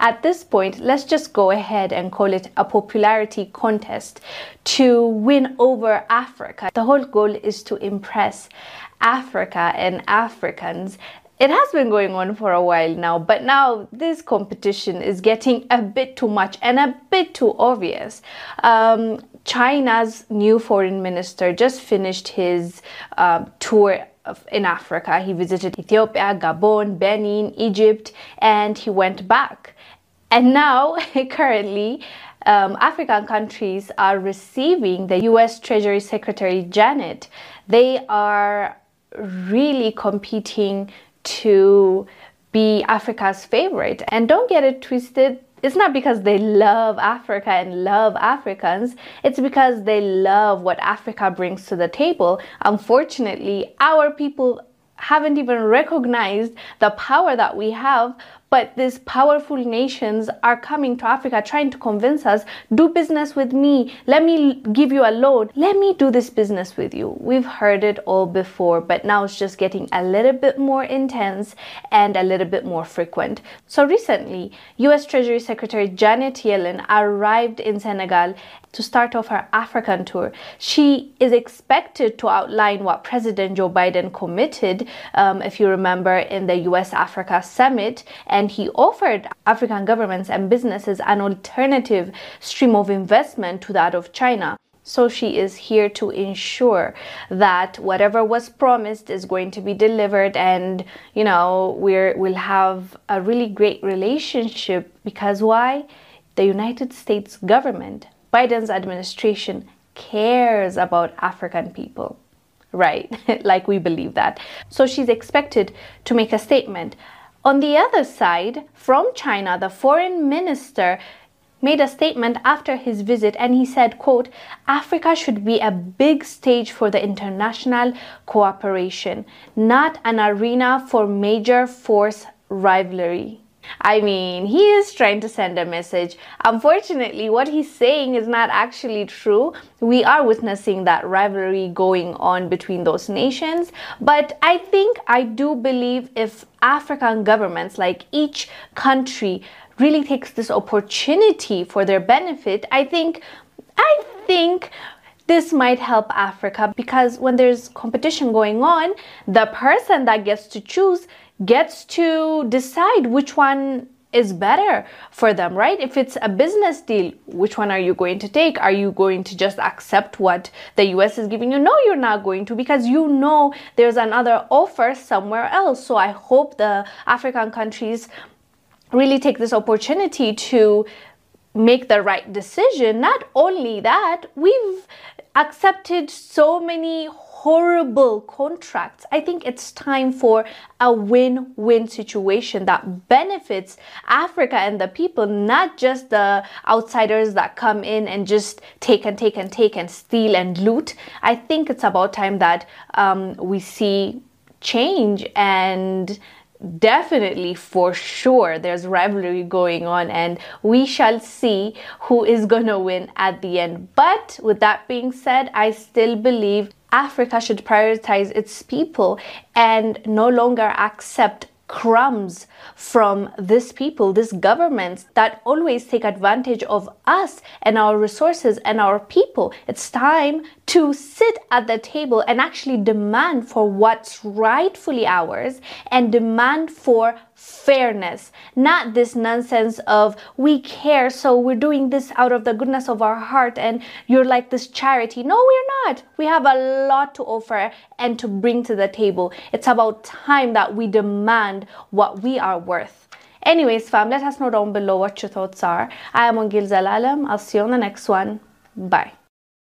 At this point, let's just go ahead and call it a popularity contest to win over Africa. The whole goal is to impress Africa and Africans. It has been going on for a while now, but now this competition is getting a bit too much and a bit too obvious. China's new foreign minister just finished his tour in Africa. He visited Ethiopia, Gabon, Benin, Egypt, and he went back. And now, currently, African countries are receiving the US Treasury Secretary Janet. They are really competing to be Africa's favorite. And don't get it twisted, it's not because they love Africa and love Africans, it's because they love what Africa brings to the table. Unfortunately, our people haven't even recognized the power that we have, but these powerful nations are coming to Africa trying to convince us, do business with me, let me give you a loan, let me do this business with you. We've heard it all before, but now it's just getting a little bit more intense and a little bit more frequent. So recently, US Treasury Secretary Janet Yellen arrived in Senegal to start off her African tour. She is expected to outline what President Joe Biden committed, if you remember, in the US-Africa summit, and he offered African governments and businesses an alternative stream of investment to that of China. So she is here to ensure that whatever was promised is going to be delivered, and you know, we'll have a really great relationship, because why? The United States government, Biden's administration, cares about African people, right? Like we believe that. So she's expected to make a statement. On the other side, from China, the foreign minister made a statement after his visit, and he said, quote, "Africa should be a big stage for the international cooperation, not an arena for major force rivalry." I mean, he is trying to send a message. Unfortunately, what he's saying is not actually true. We are witnessing that rivalry going on between those nations. But I do believe if African governments, like each country, really takes this opportunity for their benefit, I think this might help Africa, because when there's competition going on, the person that gets to choose gets to decide which one is better for them, right? If it's a business deal, which one are you going to take? Are you going to just accept what the US is giving you? No, you're not going to, because you know there's another offer somewhere else. So I hope the African countries really take this opportunity to make the right decision. Not only that, we've accepted so many horrible contracts. I think it's time for a win-win situation that benefits Africa and the people, not just the outsiders that come in and just take and steal and loot. I think it's about time that we see change, and definitely, for sure, there's rivalry going on, and we shall see who is gonna win at the end. But with that being said, I still believe Africa should prioritize its people and no longer accept crumbs from these people, these governments that always take advantage of us and our resources and our people. It's time to sit at the table and actually demand for what's rightfully ours, and demand for fairness, not this nonsense of we care, so we're doing this out of the goodness of our heart, and you're like this charity. No, we're not. We have a lot to offer and to bring to the table. It's about time that we demand what we are worth. Anyways, fam, let us know down below what your thoughts are. I am Wongel Zelalem. I'll see you on the next one. Bye.